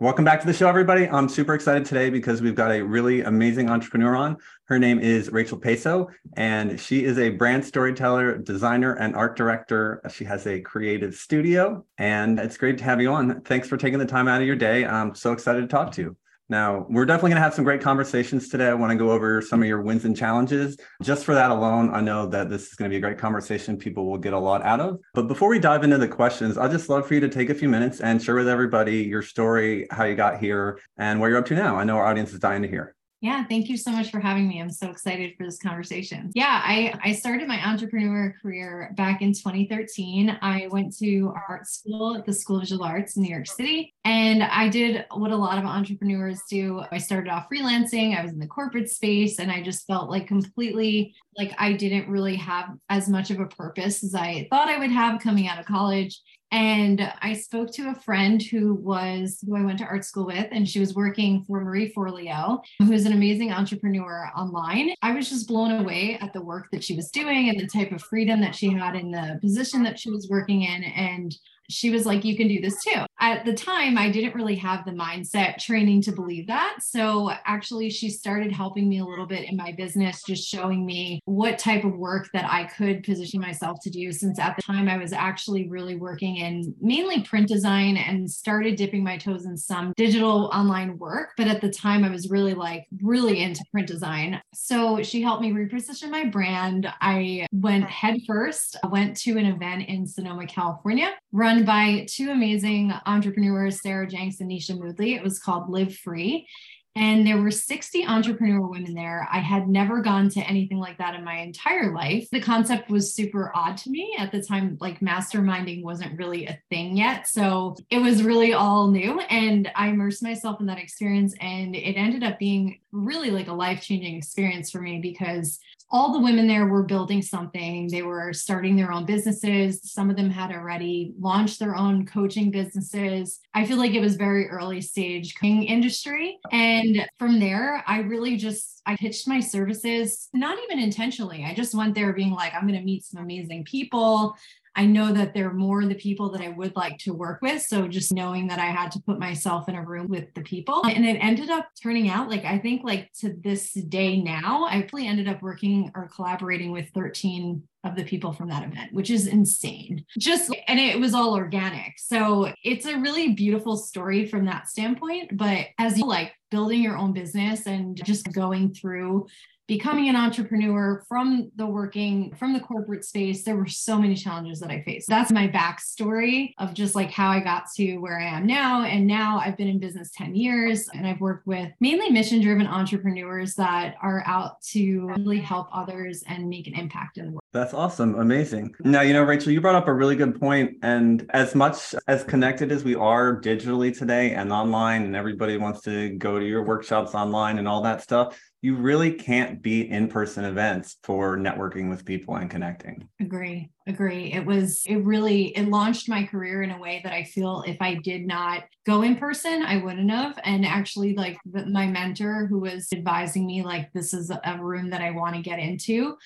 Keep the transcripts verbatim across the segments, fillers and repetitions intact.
Welcome back to the show, everybody. I'm super excited today because we've got a really amazing entrepreneur on. Her name is Rachel Pesso, and she is a brand storyteller, designer, and art director. She has a creative studio, and it's great to have you on. Thanks for taking the time out of your day. I'm so excited to talk to you. Now, we're definitely going to have some great conversations today. I want to go over some of your wins and challenges. Just for that alone, I know that this is going to be a great conversation people will get a lot out of. But before we dive into the questions, I'd just love for you to take a few minutes and share with everybody your story, how you got here, and what you're up to now. I know our audience is dying to hear. Yeah, thank you so much for having me. I'm so excited for this conversation. Yeah, I, I started my entrepreneur career back in twenty thirteen. I went to art school at the School of Visual Arts in New York City, and I did what a lot of entrepreneurs do. I started off freelancing. I was in the corporate space, and I just felt like completely like I didn't really have as much of a purpose as I thought I would have coming out of college. And I spoke to a friend who was, who I went to art school with, and she was working for Marie Forleo, who is an amazing entrepreneur online. I was just blown away at the work that she was doing and the type of freedom that she had in the position that she was working in. And she was like, you can do this too. At the time, I didn't really have the mindset training to believe that. So actually, she started helping me a little bit in my business, just showing me what type of work that I could position myself to do. Since at the time, I was actually really working in mainly print design and started dipping my toes in some digital online work. But at the time, I was really like really into print design. So she helped me reposition my brand. I went headfirst. I went to an event in Sonoma, California, run by two amazing entrepreneurs, Sarah Jenks and Nisha Moodley. It was called Live Free. And there were sixty entrepreneur women there. I had never gone to anything like that in my entire life. The concept was super odd to me at the time, like masterminding wasn't really a thing yet. So it was really all new. And I immersed myself in that experience. And it ended up being really like a life-changing experience for me because all the women there were building something. They were starting their own businesses. Some of them had already launched their own coaching businesses. I feel like it was very early stage coaching industry. And from there, I really just, I pitched my services, not even intentionally. I just went there being like, I'm going to meet some amazing people. I know that there are more of the people that I would like to work with. So just knowing that I had to put myself in a room with the people. And it ended up turning out like, I think like to this day now, I probably ended up working or collaborating with thirteen of the people from that event, which is insane. Just, and it was all organic. So it's a really beautiful story from that standpoint. But as you like building your own business and just going through becoming an entrepreneur from the working, from the corporate space, there were so many challenges that I faced. That's my backstory of just like how I got to where I am now. And now I've been in business ten years and I've worked with mainly mission-driven entrepreneurs that are out to really help others and make an impact in the world. That's awesome. Amazing. Now, you know, Rachel, you brought up a really good point. And as much as connected as we are digitally today and online, and everybody wants to go to your workshops online and all that stuff, you really can't beat in-person events for networking with people and connecting. Agree. Agree. It was, it really, it launched my career in a way that I feel if I did not go in person, I wouldn't have. And actually like my mentor who was advising me, like, this is a room that I want to get into.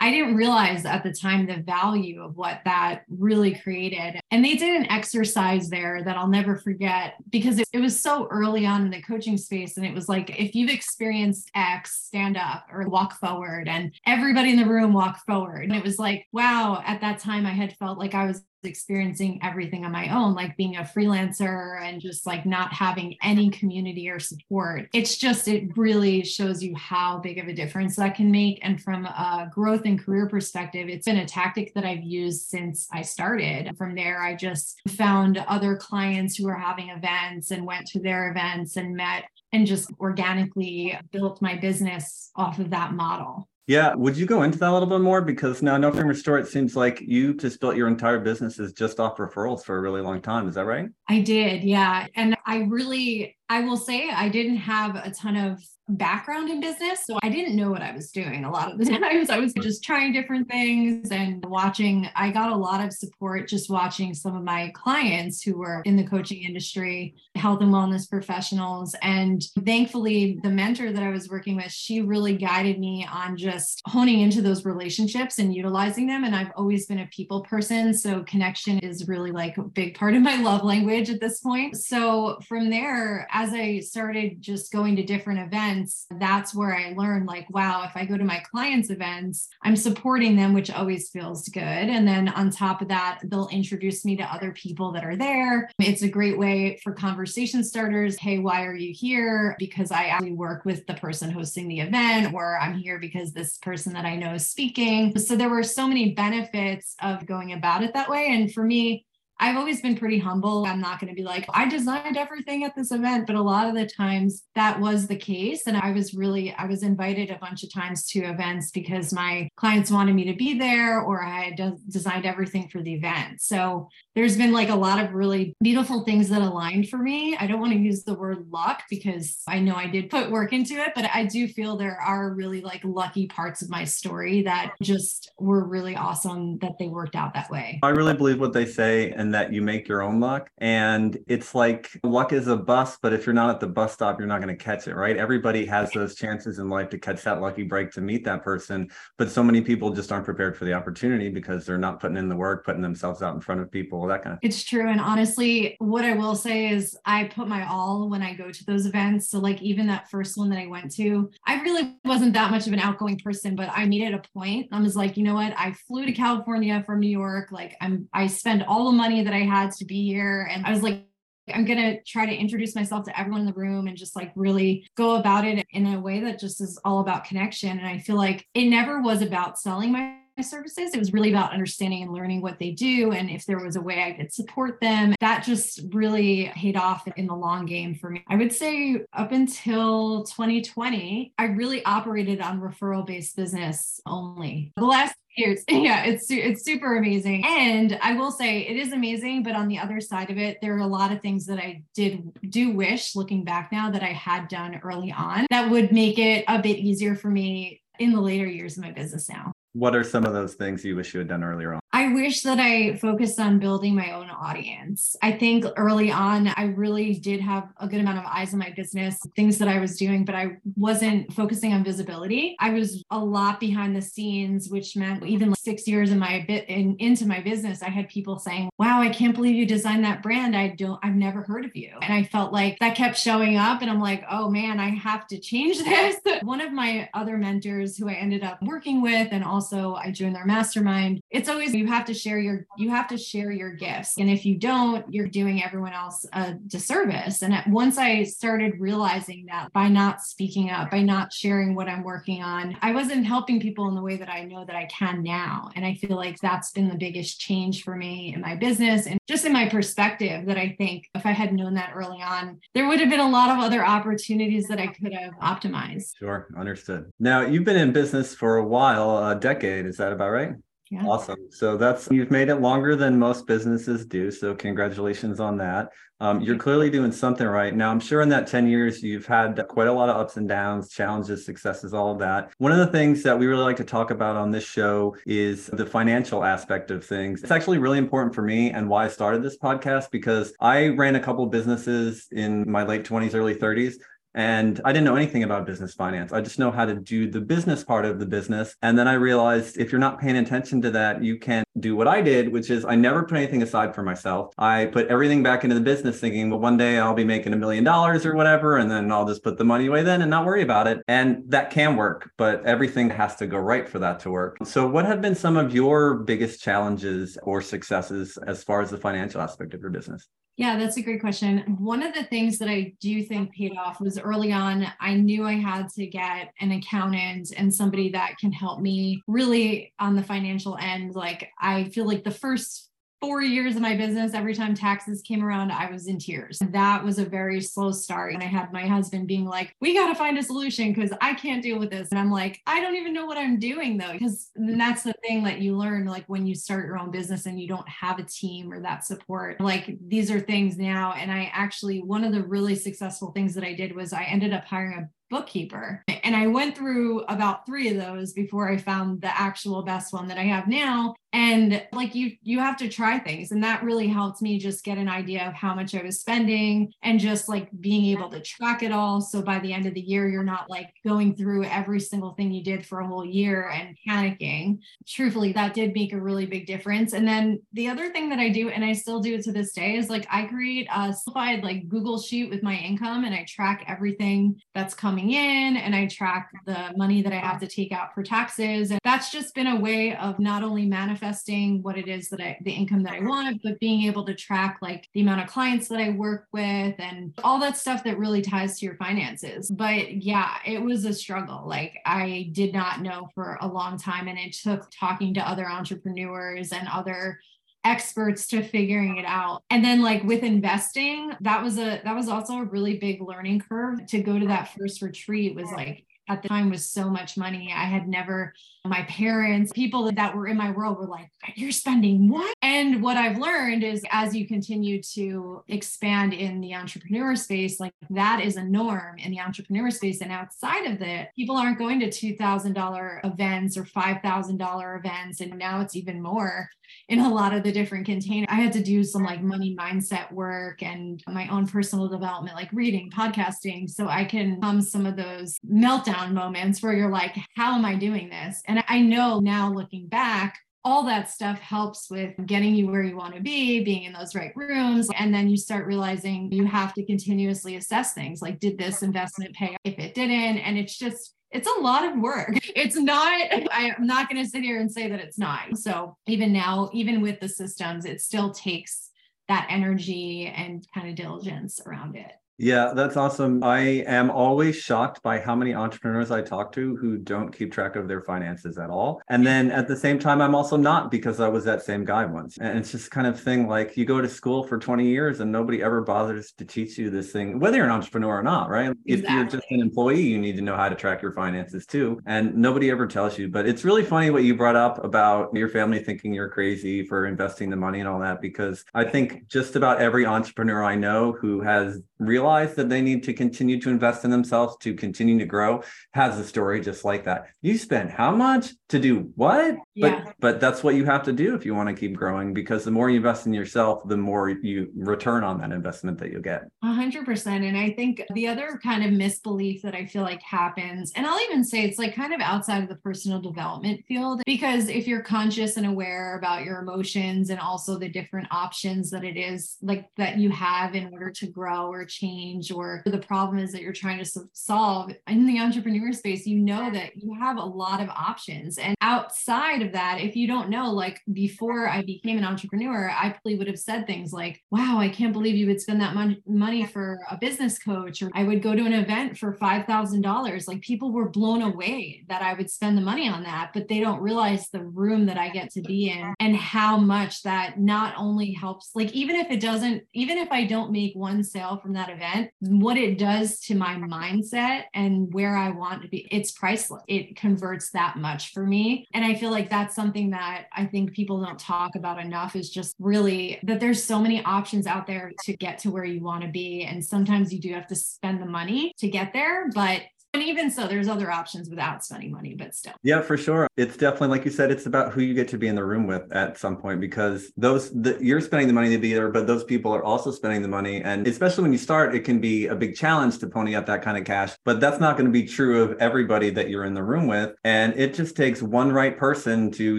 I didn't realize at the time the value of what that really created. And they did an exercise there that I'll never forget because it, it was so early on in the coaching space. And it was like, if you've experienced X, stand up or walk forward, and everybody in the room walked forward. And it was like, wow, at that time I had felt like I was experiencing everything on my own, like being a freelancer and just like not having any community or support. It's just, it really shows you how big of a difference that can make. And from a growth and career perspective, it's been a tactic that I've used since I started. From there, I just found other clients who were having events and went to their events and met and just organically built my business off of that model. Yeah. Would you go into that a little bit more? Because now, No Frame Restore, it seems like you just built your entire businesses just off referrals for a really long time. Is that right? I did. Yeah. And I really, I will say I didn't have a ton of background in business. So I didn't know what I was doing. A lot of the times I was just trying different things and watching. I got a lot of support just watching some of my clients who were in the coaching industry, health and wellness professionals. And thankfully, the mentor that I was working with, she really guided me on just honing into those relationships and utilizing them. And I've always been a people person. So connection is really like a big part of my love language at this point. So from there, as I started just going to different events, that's where I learned, like, wow, if I go to my clients' events, I'm supporting them, which always feels good. And then on top of that, they'll introduce me to other people that are there. It's a great way for conversation starters. Hey, why are you here? Because I actually work with the person hosting the event, or I'm here because this person that I know is speaking. So there were so many benefits of going about it that way. And for me, I've always been pretty humble. I'm not going to be like, I designed everything at this event, but a lot of the times that was the case. And I was really, I was invited a bunch of times to events because my clients wanted me to be there, or I had de- designed everything for the event. So there's been like a lot of really beautiful things that aligned for me. I don't want to use the word luck because I know I did put work into it, but I do feel there are really like lucky parts of my story that just were really awesome that they worked out that way. I really believe what they say, and that you make your own luck. And it's like luck is a bus, but if you're not at the bus stop, you're not going to catch it, right? Everybody has those chances in life to catch that lucky break, to meet that person. But so many people just aren't prepared for the opportunity because they're not putting in the work, putting themselves out in front of people, that kind of thing. It's true. And honestly, what I will say is I put my all when I go to those events. So like even that first one that I went to, I really wasn't that much of an outgoing person, but I made it a point. I was like, you know what? I flew to California from New York. Like I'm, I spend all the money that I had to be here. And I was like, I'm going to try to introduce myself to everyone in the room and just like really go about it in a way that just is all about connection. And I feel like it never was about selling my services. It was really about understanding and learning what they do. And if there was a way I could support them, that just really paid off in the long game for me. I would say up until twenty twenty, I really operated on referral-based business only. The last years. Yeah, it's it's super amazing. And I will say it is amazing, but on the other side of it, there are a lot of things that I did do wish, looking back now, that I had done early on that would make it a bit easier for me in the later years of my business now. What are some of those things you wish you had done earlier on? I wish that I focused on building my own audience. I think early on, I really did have a good amount of eyes on my business, things that I was doing, but I wasn't focusing on visibility. I was a lot behind the scenes, which meant even like six years in my bit in, into my business, I had people saying, wow, I can't believe you designed that brand. I don't, I've never heard of you. And I felt like that kept showing up and I'm like, oh man, I have to change this. One of my other mentors who I ended up working with, and also I joined their mastermind. It's always, you have to share your, you have to share your gifts. And if you don't, you're doing everyone else a disservice. And once I started realizing that by not speaking up, by not sharing what I'm working on, I wasn't helping people in the way that I know that I can now. And I feel like that's been the biggest change for me in my business and just in my perspective, that I think if I had known that early on, there would have been a lot of other opportunities that I could have optimized. Sure. Understood. Now you've been in business for a while, a decade. Is that about right? Yeah. Awesome. So that's, you've made it longer than most businesses do. So congratulations on that. Um, you're clearly doing something right. Now, I'm sure in that ten years, you've had quite a lot of ups and downs, challenges, successes, all of that. One of the things that we really like to talk about on this show is the financial aspect of things. It's actually really important for me and why I started this podcast, because I ran a couple of businesses in my late twenties, early thirties. And I didn't know anything about business finance. I just know how to do the business part of the business. And then I realized if you're not paying attention to that, you can do what I did, which is I never put anything aside for myself. I put everything back into the business thinking, well, one day I'll be making a million dollars or whatever, and then I'll just put the money away then and not worry about it. And that can work, but everything has to go right for that to work. So what have been some of your biggest challenges or successes as far as the financial aspect of your business? Yeah, that's a great question. One of the things that I do think paid off was early on, I knew I had to get an accountant and somebody that can help me really on the financial end. Like, I feel like the first four years of my business, every time taxes came around, I was in tears. That was a very slow start. And I had my husband being like, we got to find a solution because I can't deal with this. And I'm like, I don't even know what I'm doing though. Because that's the thing that you learn, like when you start your own business and you don't have a team or that support, like these are things now. And I actually, one of the really successful things that I did was I ended up hiring a bookkeeper. And I went through about three of those before I found the actual best one that I have now. And like you, you have to try things. And that really helped me just get an idea of how much I was spending and just like being able to track it all. So by the end of the year, you're not like going through every single thing you did for a whole year and panicking. Truthfully, that did make a really big difference. And then the other thing that I do, and I still do it to this day, is like I create a simplified like Google sheet with my income and I track everything that's coming in and I track the money that I have to take out for taxes. And that's just been a way of not only manifesting manifesting what it is that I, the income that I want, but being able to track like the amount of clients that I work with and all that stuff that really ties to your finances. But yeah, it was a struggle. Like I did not know for a long time, and it took talking to other entrepreneurs and other experts to figuring it out. And then like with investing, that was a, that was also a really big learning curve. To go to that first retreat was like, at the time was so much money. I had never, my parents, people that were in my world were like, you're spending what? And what I've learned is as you continue to expand in the entrepreneur space, like that is a norm in the entrepreneur space. And outside of that, people aren't going to two thousand dollars events or five thousand dollars events. And now it's even more in a lot of the different containers. I had to do some like money mindset work and my own personal development, like reading, podcasting, so I can come some of those meltdowns moments where you're like, how am I doing this? And I know now looking back, all that stuff helps with getting you where you want to be, being in those right rooms. And then you start realizing you have to continuously assess things like, did this investment pay off? If it didn't, and it's just, it's a lot of work. It's not, I'm not going to sit here and say that it's not. So even now, even with the systems, it still takes that energy and kind of diligence around it. Yeah, that's awesome. I am always shocked by how many entrepreneurs I talk to who don't keep track of their finances at all. And then at the same time, I'm also not, because I was that same guy once. And it's just kind of thing like you go to school for twenty years and nobody ever bothers to teach you this thing, whether you're an entrepreneur or not, right? Exactly. If you're just an employee, you need to know how to track your finances too. And nobody ever tells you. But it's really funny what you brought up about your family thinking you're crazy for investing the money and all that, because I think just about every entrepreneur I know who has realized that they need to continue to invest in themselves to continue to grow has a story just like that. You spend how much to do what? Yeah. But, but that's what you have to do if you want to keep growing, because the more you invest in yourself, the more you return on that investment that you'll get. A hundred percent. And I think the other kind of misbelief that I feel like happens, and I'll even say it's like kind of outside of the personal development field, because if you're conscious and aware about your emotions and also the different options that it is like that you have in order to grow or change, or the problem is that you're trying to solve in the entrepreneur space, you know that you have a lot of options. And outside of that, if you don't know, like before I became an entrepreneur, I probably would have said things like, wow, I can't believe you would spend that mon- money for a business coach. Or I would go to an event for five thousand dollars. Like people were blown away that I would spend the money on that, but they don't realize the room that I get to be in and how much that not only helps, like even if it doesn't, even if I don't make one sale from that event, what it does to my mindset and where I want to be, it's priceless. It converts that much for me. And I feel like that's something that I think people don't talk about enough, is just really that there's so many options out there to get to where you want to be. And sometimes you do have to spend the money to get there, but And even so, there's other options without spending money, but still. Yeah, for sure. It's definitely, like you said, it's about who you get to be in the room with at some point, because those the, you're spending the money to be there, but those people are also spending the money. And especially when you start, it can be a big challenge to pony up that kind of cash, but that's not going to be true of everybody that you're in the room with. And it just takes one right person to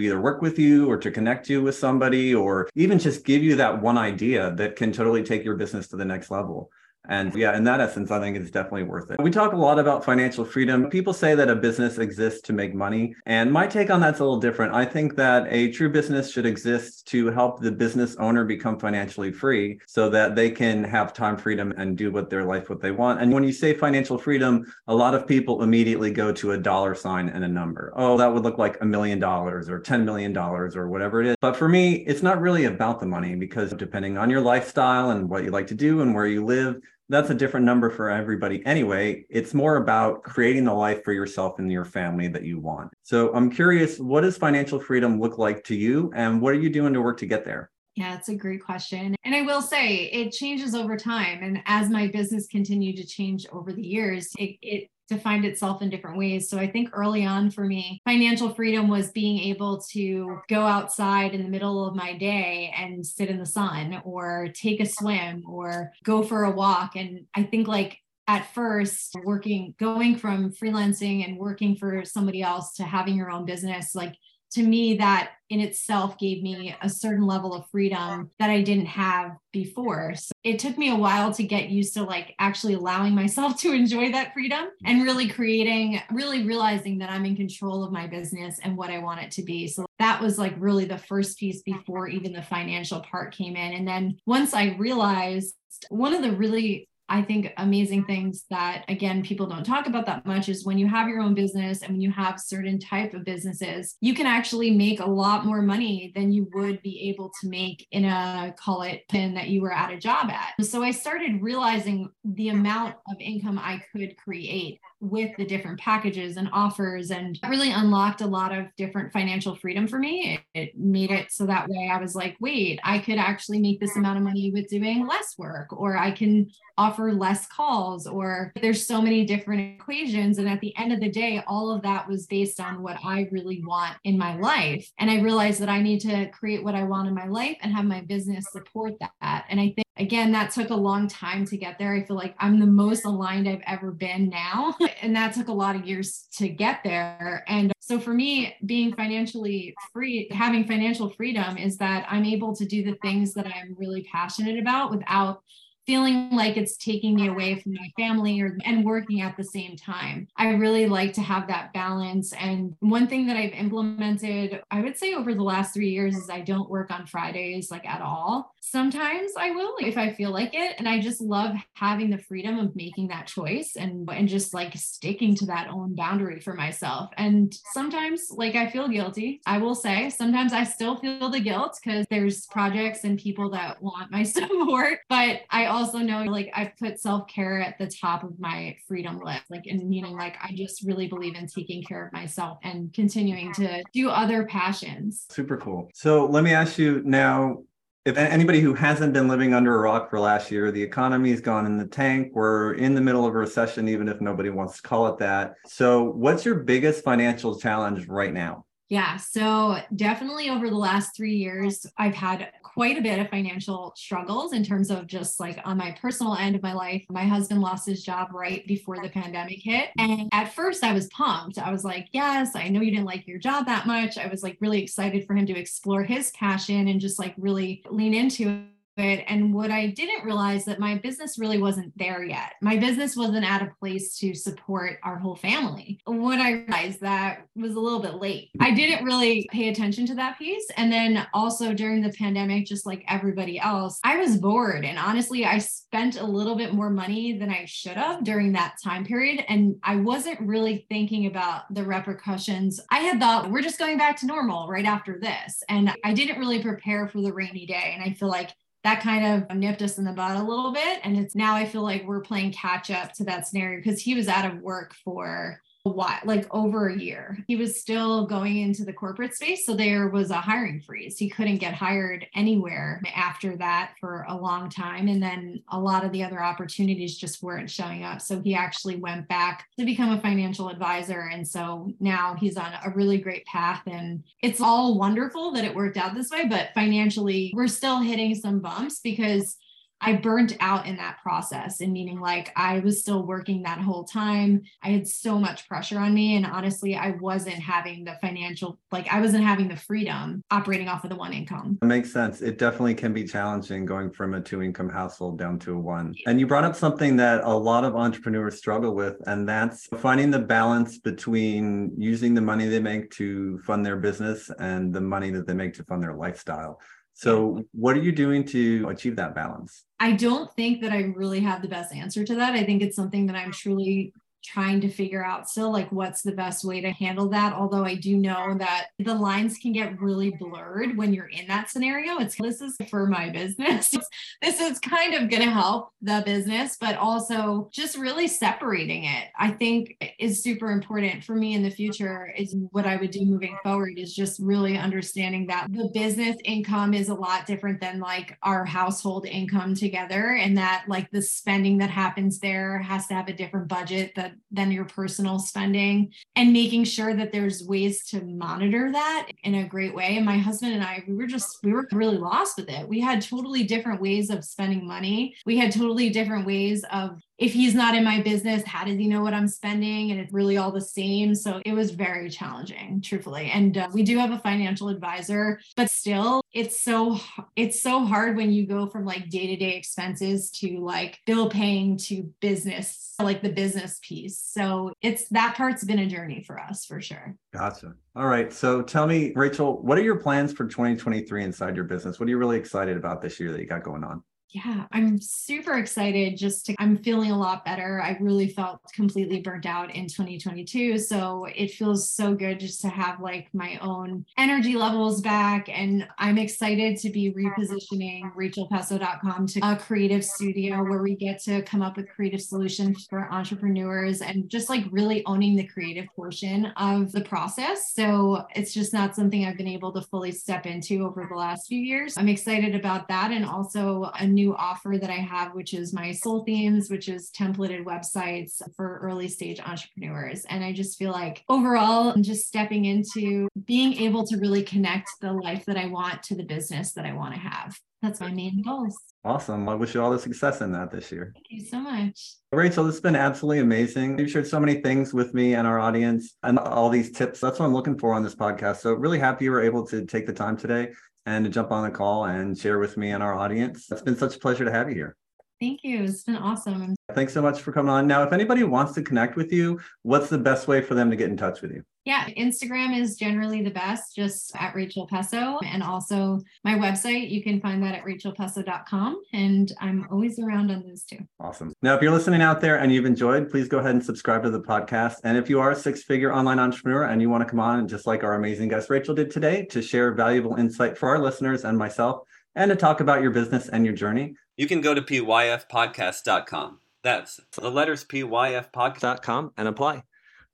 either work with you or to connect you with somebody, or even just give you that one idea that can totally take your business to the next level. And yeah, in that essence, I think it's definitely worth it. We talk a lot about financial freedom. People say that a business exists to make money. And my take on that's a little different. I think that a true business should exist to help the business owner become financially free so that they can have time freedom and do with their life what they want. And when you say financial freedom, a lot of people immediately go to a dollar sign and a number. Oh, that would look like a million dollars or ten million dollars or whatever it is. But for me, it's not really about the money, because depending on your lifestyle and what you like to do and where you live, that's a different number for everybody anyway. It's more about creating the life for yourself and your family that you want. So I'm curious, what does financial freedom look like to you? And what are you doing to work to get there? Yeah, it's a great question. And I will say it changes over time. And as my business continued to change over the years, it, it defined itself in different ways. So I think early on for me, financial freedom was being able to go outside in the middle of my day and sit in the sun or take a swim or go for a walk. And I think like at first working, going from freelancing and working for somebody else to having your own business, like to me, that in itself gave me a certain level of freedom that I didn't have before. So it took me a while to get used to like actually allowing myself to enjoy that freedom and really creating, really realizing that I'm in control of my business and what I want it to be. So that was like really the first piece before even the financial part came in. And then once I realized, one of the really I think amazing things that, again, people don't talk about that much is when you have your own business and when you have certain type of businesses, you can actually make a lot more money than you would be able to make in a, call it, pin that you were at a job at. So I started realizing the amount of income I could create with the different packages and offers, and really unlocked a lot of different financial freedom for me. It, it made it so that way I was like, wait, I could actually make this amount of money with doing less work, or I can offer less calls, or there's so many different equations. And at the end of the day, all of that was based on what I really want in my life. And I realized that I need to create what I want in my life and have my business support that. And I think, again, that took a long time to get there. I feel like I'm the most aligned I've ever been now. And that took a lot of years to get there. And so for me, being financially free, having financial freedom is that I'm able to do the things that I'm really passionate about without feeling like it's taking me away from my family or and working at the same time. I really like to have that balance. And one thing that I've implemented, I would say over the last three years, is I don't work on Fridays like at all. Sometimes I will if I feel like it. And I just love having the freedom of making that choice and, and just like sticking to that own boundary for myself. And sometimes like I feel guilty, I will say, sometimes I still feel the guilt because there's projects and people that want my support, but I also know like I've put self-care at the top of my freedom list, like in meaning like I just really believe in taking care of myself and continuing to do other passions. Super cool. So let me ask you now, if anybody who hasn't been living under a rock for last year, the economy's gone in the tank. We're in the middle of a recession, even if nobody wants to call it that. So what's your biggest financial challenge right now? Yeah, so definitely over the last three years, I've had quite a bit of financial struggles in terms of just like on my personal end of my life. My husband lost his job right before the pandemic hit. And at first I was pumped. I was like, yes, I know you didn't like your job that much. I was like really excited for him to explore his passion and just like really lean into it. It. And what I didn't realize that my business really wasn't there yet. My business wasn't at a place to support our whole family. What I realized that was a little bit late. I didn't really pay attention to that piece. And then also during the pandemic, just like everybody else, I was bored. And honestly, I spent a little bit more money than I should have during that time period. And I wasn't really thinking about the repercussions. I had thought we're just going back to normal right after this. And I didn't really prepare for the rainy day. And I feel like that kind of nipped us in the butt a little bit. And it's now I feel like we're playing catch up to that scenario because he was out of work for a while, like over a year. He was still going into the corporate space. So there was a hiring freeze. He couldn't get hired anywhere after that for a long time. And then a lot of the other opportunities just weren't showing up. So he actually went back to become a financial advisor. And so now he's on a really great path. And it's all wonderful that it worked out this way. But financially, we're still hitting some bumps because I burnt out in that process, and meaning like I was still working that whole time. I had so much pressure on me. And honestly, I wasn't having the financial, like I wasn't having the freedom operating off of the one income. That makes sense. It definitely can be challenging going from a two income household down to a one. And you brought up something that a lot of entrepreneurs struggle with, and that's finding the balance between using the money they make to fund their business and the money that they make to fund their lifestyle. So what are you doing to achieve that balance? I don't think that I really have the best answer to that. I think it's something that I'm truly trying to figure out still, like what's the best way to handle that. Although I do know that the lines can get really blurred when you're in that scenario. It's, this is for my business. This is kind of going to help the business, but also just really separating it, I think, is super important for me in the future. Is what I would do moving forward is just really understanding that the business income is a lot different than like our household income together. And that like the spending that happens there has to have a different budget that than your personal spending, and making sure that there's ways to monitor that in a great way. And my husband and I, we were just, we were really lost with it. We had totally different ways of spending money. We had totally different ways of, if he's not in my business, how does he know what I'm spending? And it's really all the same. So it was very challenging, truthfully. And uh, we do have a financial advisor, but still it's so, it's so hard when you go from like day-to-day expenses to like bill paying to business, like the business piece. So it's, that part's been a journey for us for sure. Gotcha. All right. So tell me, Rachel, what are your plans for twenty twenty-three inside your business? What are you really excited about this year that you got going on? Yeah, I'm super excited just to, I'm feeling a lot better. I really felt completely burnt out in twenty twenty-two. So it feels so good just to have like my own energy levels back. And I'm excited to be repositioning rachel pesso dot com to a creative studio where we get to come up with creative solutions for entrepreneurs and just like really owning the creative portion of the process. So it's just not something I've been able to fully step into over the last few years. I'm excited about that, and also a new new offer that I have, which is my Soul Themes, which is templated websites for early stage entrepreneurs. And I just feel like overall, I'm just stepping into being able to really connect the life that I want to the business that I want to have. That's my main goals. Awesome. I wish you all the success in that this year. Thank you so much. Rachel, this has been absolutely amazing. You've shared so many things with me and our audience and all these tips. That's what I'm looking for on this podcast. So really happy you were able to take the time today and to jump on the call and share with me and our audience. It's been such a pleasure to have you here. Thank you. It's been awesome. Thanks so much for coming on. Now, if anybody wants to connect with you, what's the best way for them to get in touch with you? Yeah, Instagram is generally the best, just at Rachel Pesso. And also my website, you can find that at rachel pesso dot com. And I'm always around on those two. Awesome. Now, if you're listening out there and you've enjoyed, please go ahead and subscribe to the podcast. And if you are a six-figure online entrepreneur and you want to come on, just like our amazing guest Rachel did today, to share valuable insight for our listeners and myself, and to talk about your business and your journey, you can go to p y f podcast dot com. That's the letters p y f podcast dot com and apply.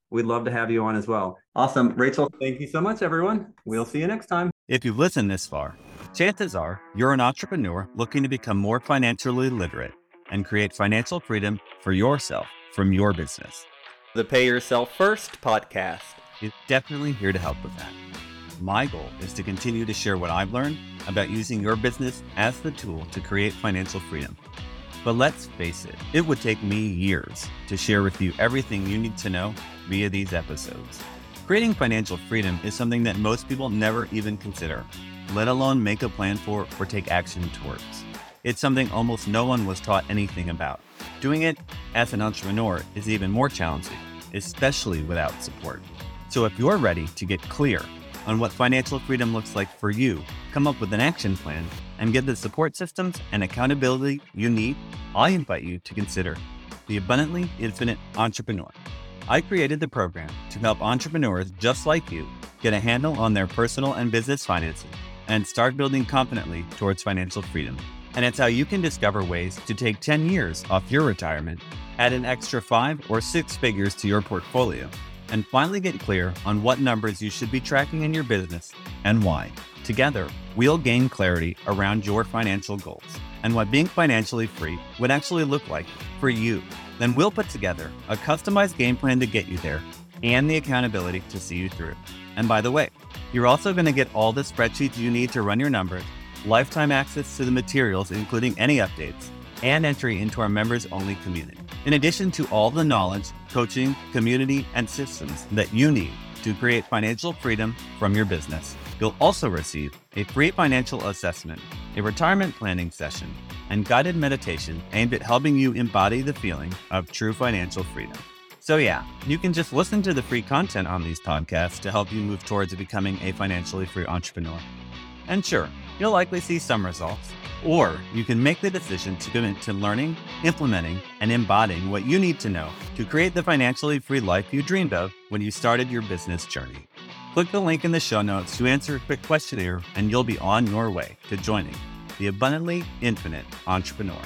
We'd love to have you on as well. Awesome. Rachel, thank you so much, everyone. We'll see you next time. If you've listened this far, chances are you're an entrepreneur looking to become more financially literate and create financial freedom for yourself from your business. The Pay Yourself First podcast is definitely here to help with that. My goal is to continue to share what I've learned about using your business as the tool to create financial freedom. But let's face it, it would take me years to share with you everything you need to know via these episodes. Creating financial freedom is something that most people never even consider, let alone make a plan for or take action towards. It's something almost no one was taught anything about. Doing it as an entrepreneur is even more challenging, especially without support. So if you're ready to get clear on what financial freedom looks like for you, come up with an action plan, and get the support systems and accountability you need, I invite you to consider the Abundantly Infinite Entrepreneur. I created the program to help entrepreneurs just like you get a handle on their personal and business finances and start building confidently towards financial freedom. And it's how you can discover ways to take ten years off your retirement, add an extra five or six figures to your portfolio, and finally get clear on what numbers you should be tracking in your business and why. Together, we'll gain clarity around your financial goals and what being financially free would actually look like for you. Then we'll put together a customized game plan to get you there and the accountability to see you through. And by the way, you're also going to get all the spreadsheets you need to run your numbers, lifetime access to the materials, including any updates, and entry into our members-only community. In addition to all the knowledge, coaching, community, and systems that you need to create financial freedom from your business, you'll also receive a free financial assessment, a retirement planning session, and guided meditation aimed at helping you embody the feeling of true financial freedom. So yeah, you can just listen to the free content on these podcasts to help you move towards becoming a financially free entrepreneur. And sure, you'll likely see some results, or you can make the decision to commit to learning, implementing, and embodying what you need to know to create the financially free life you dreamed of when you started your business journey. Click the link in the show notes to answer a quick questionnaire, and you'll be on your way to joining the Abundantly Infinite Entrepreneur.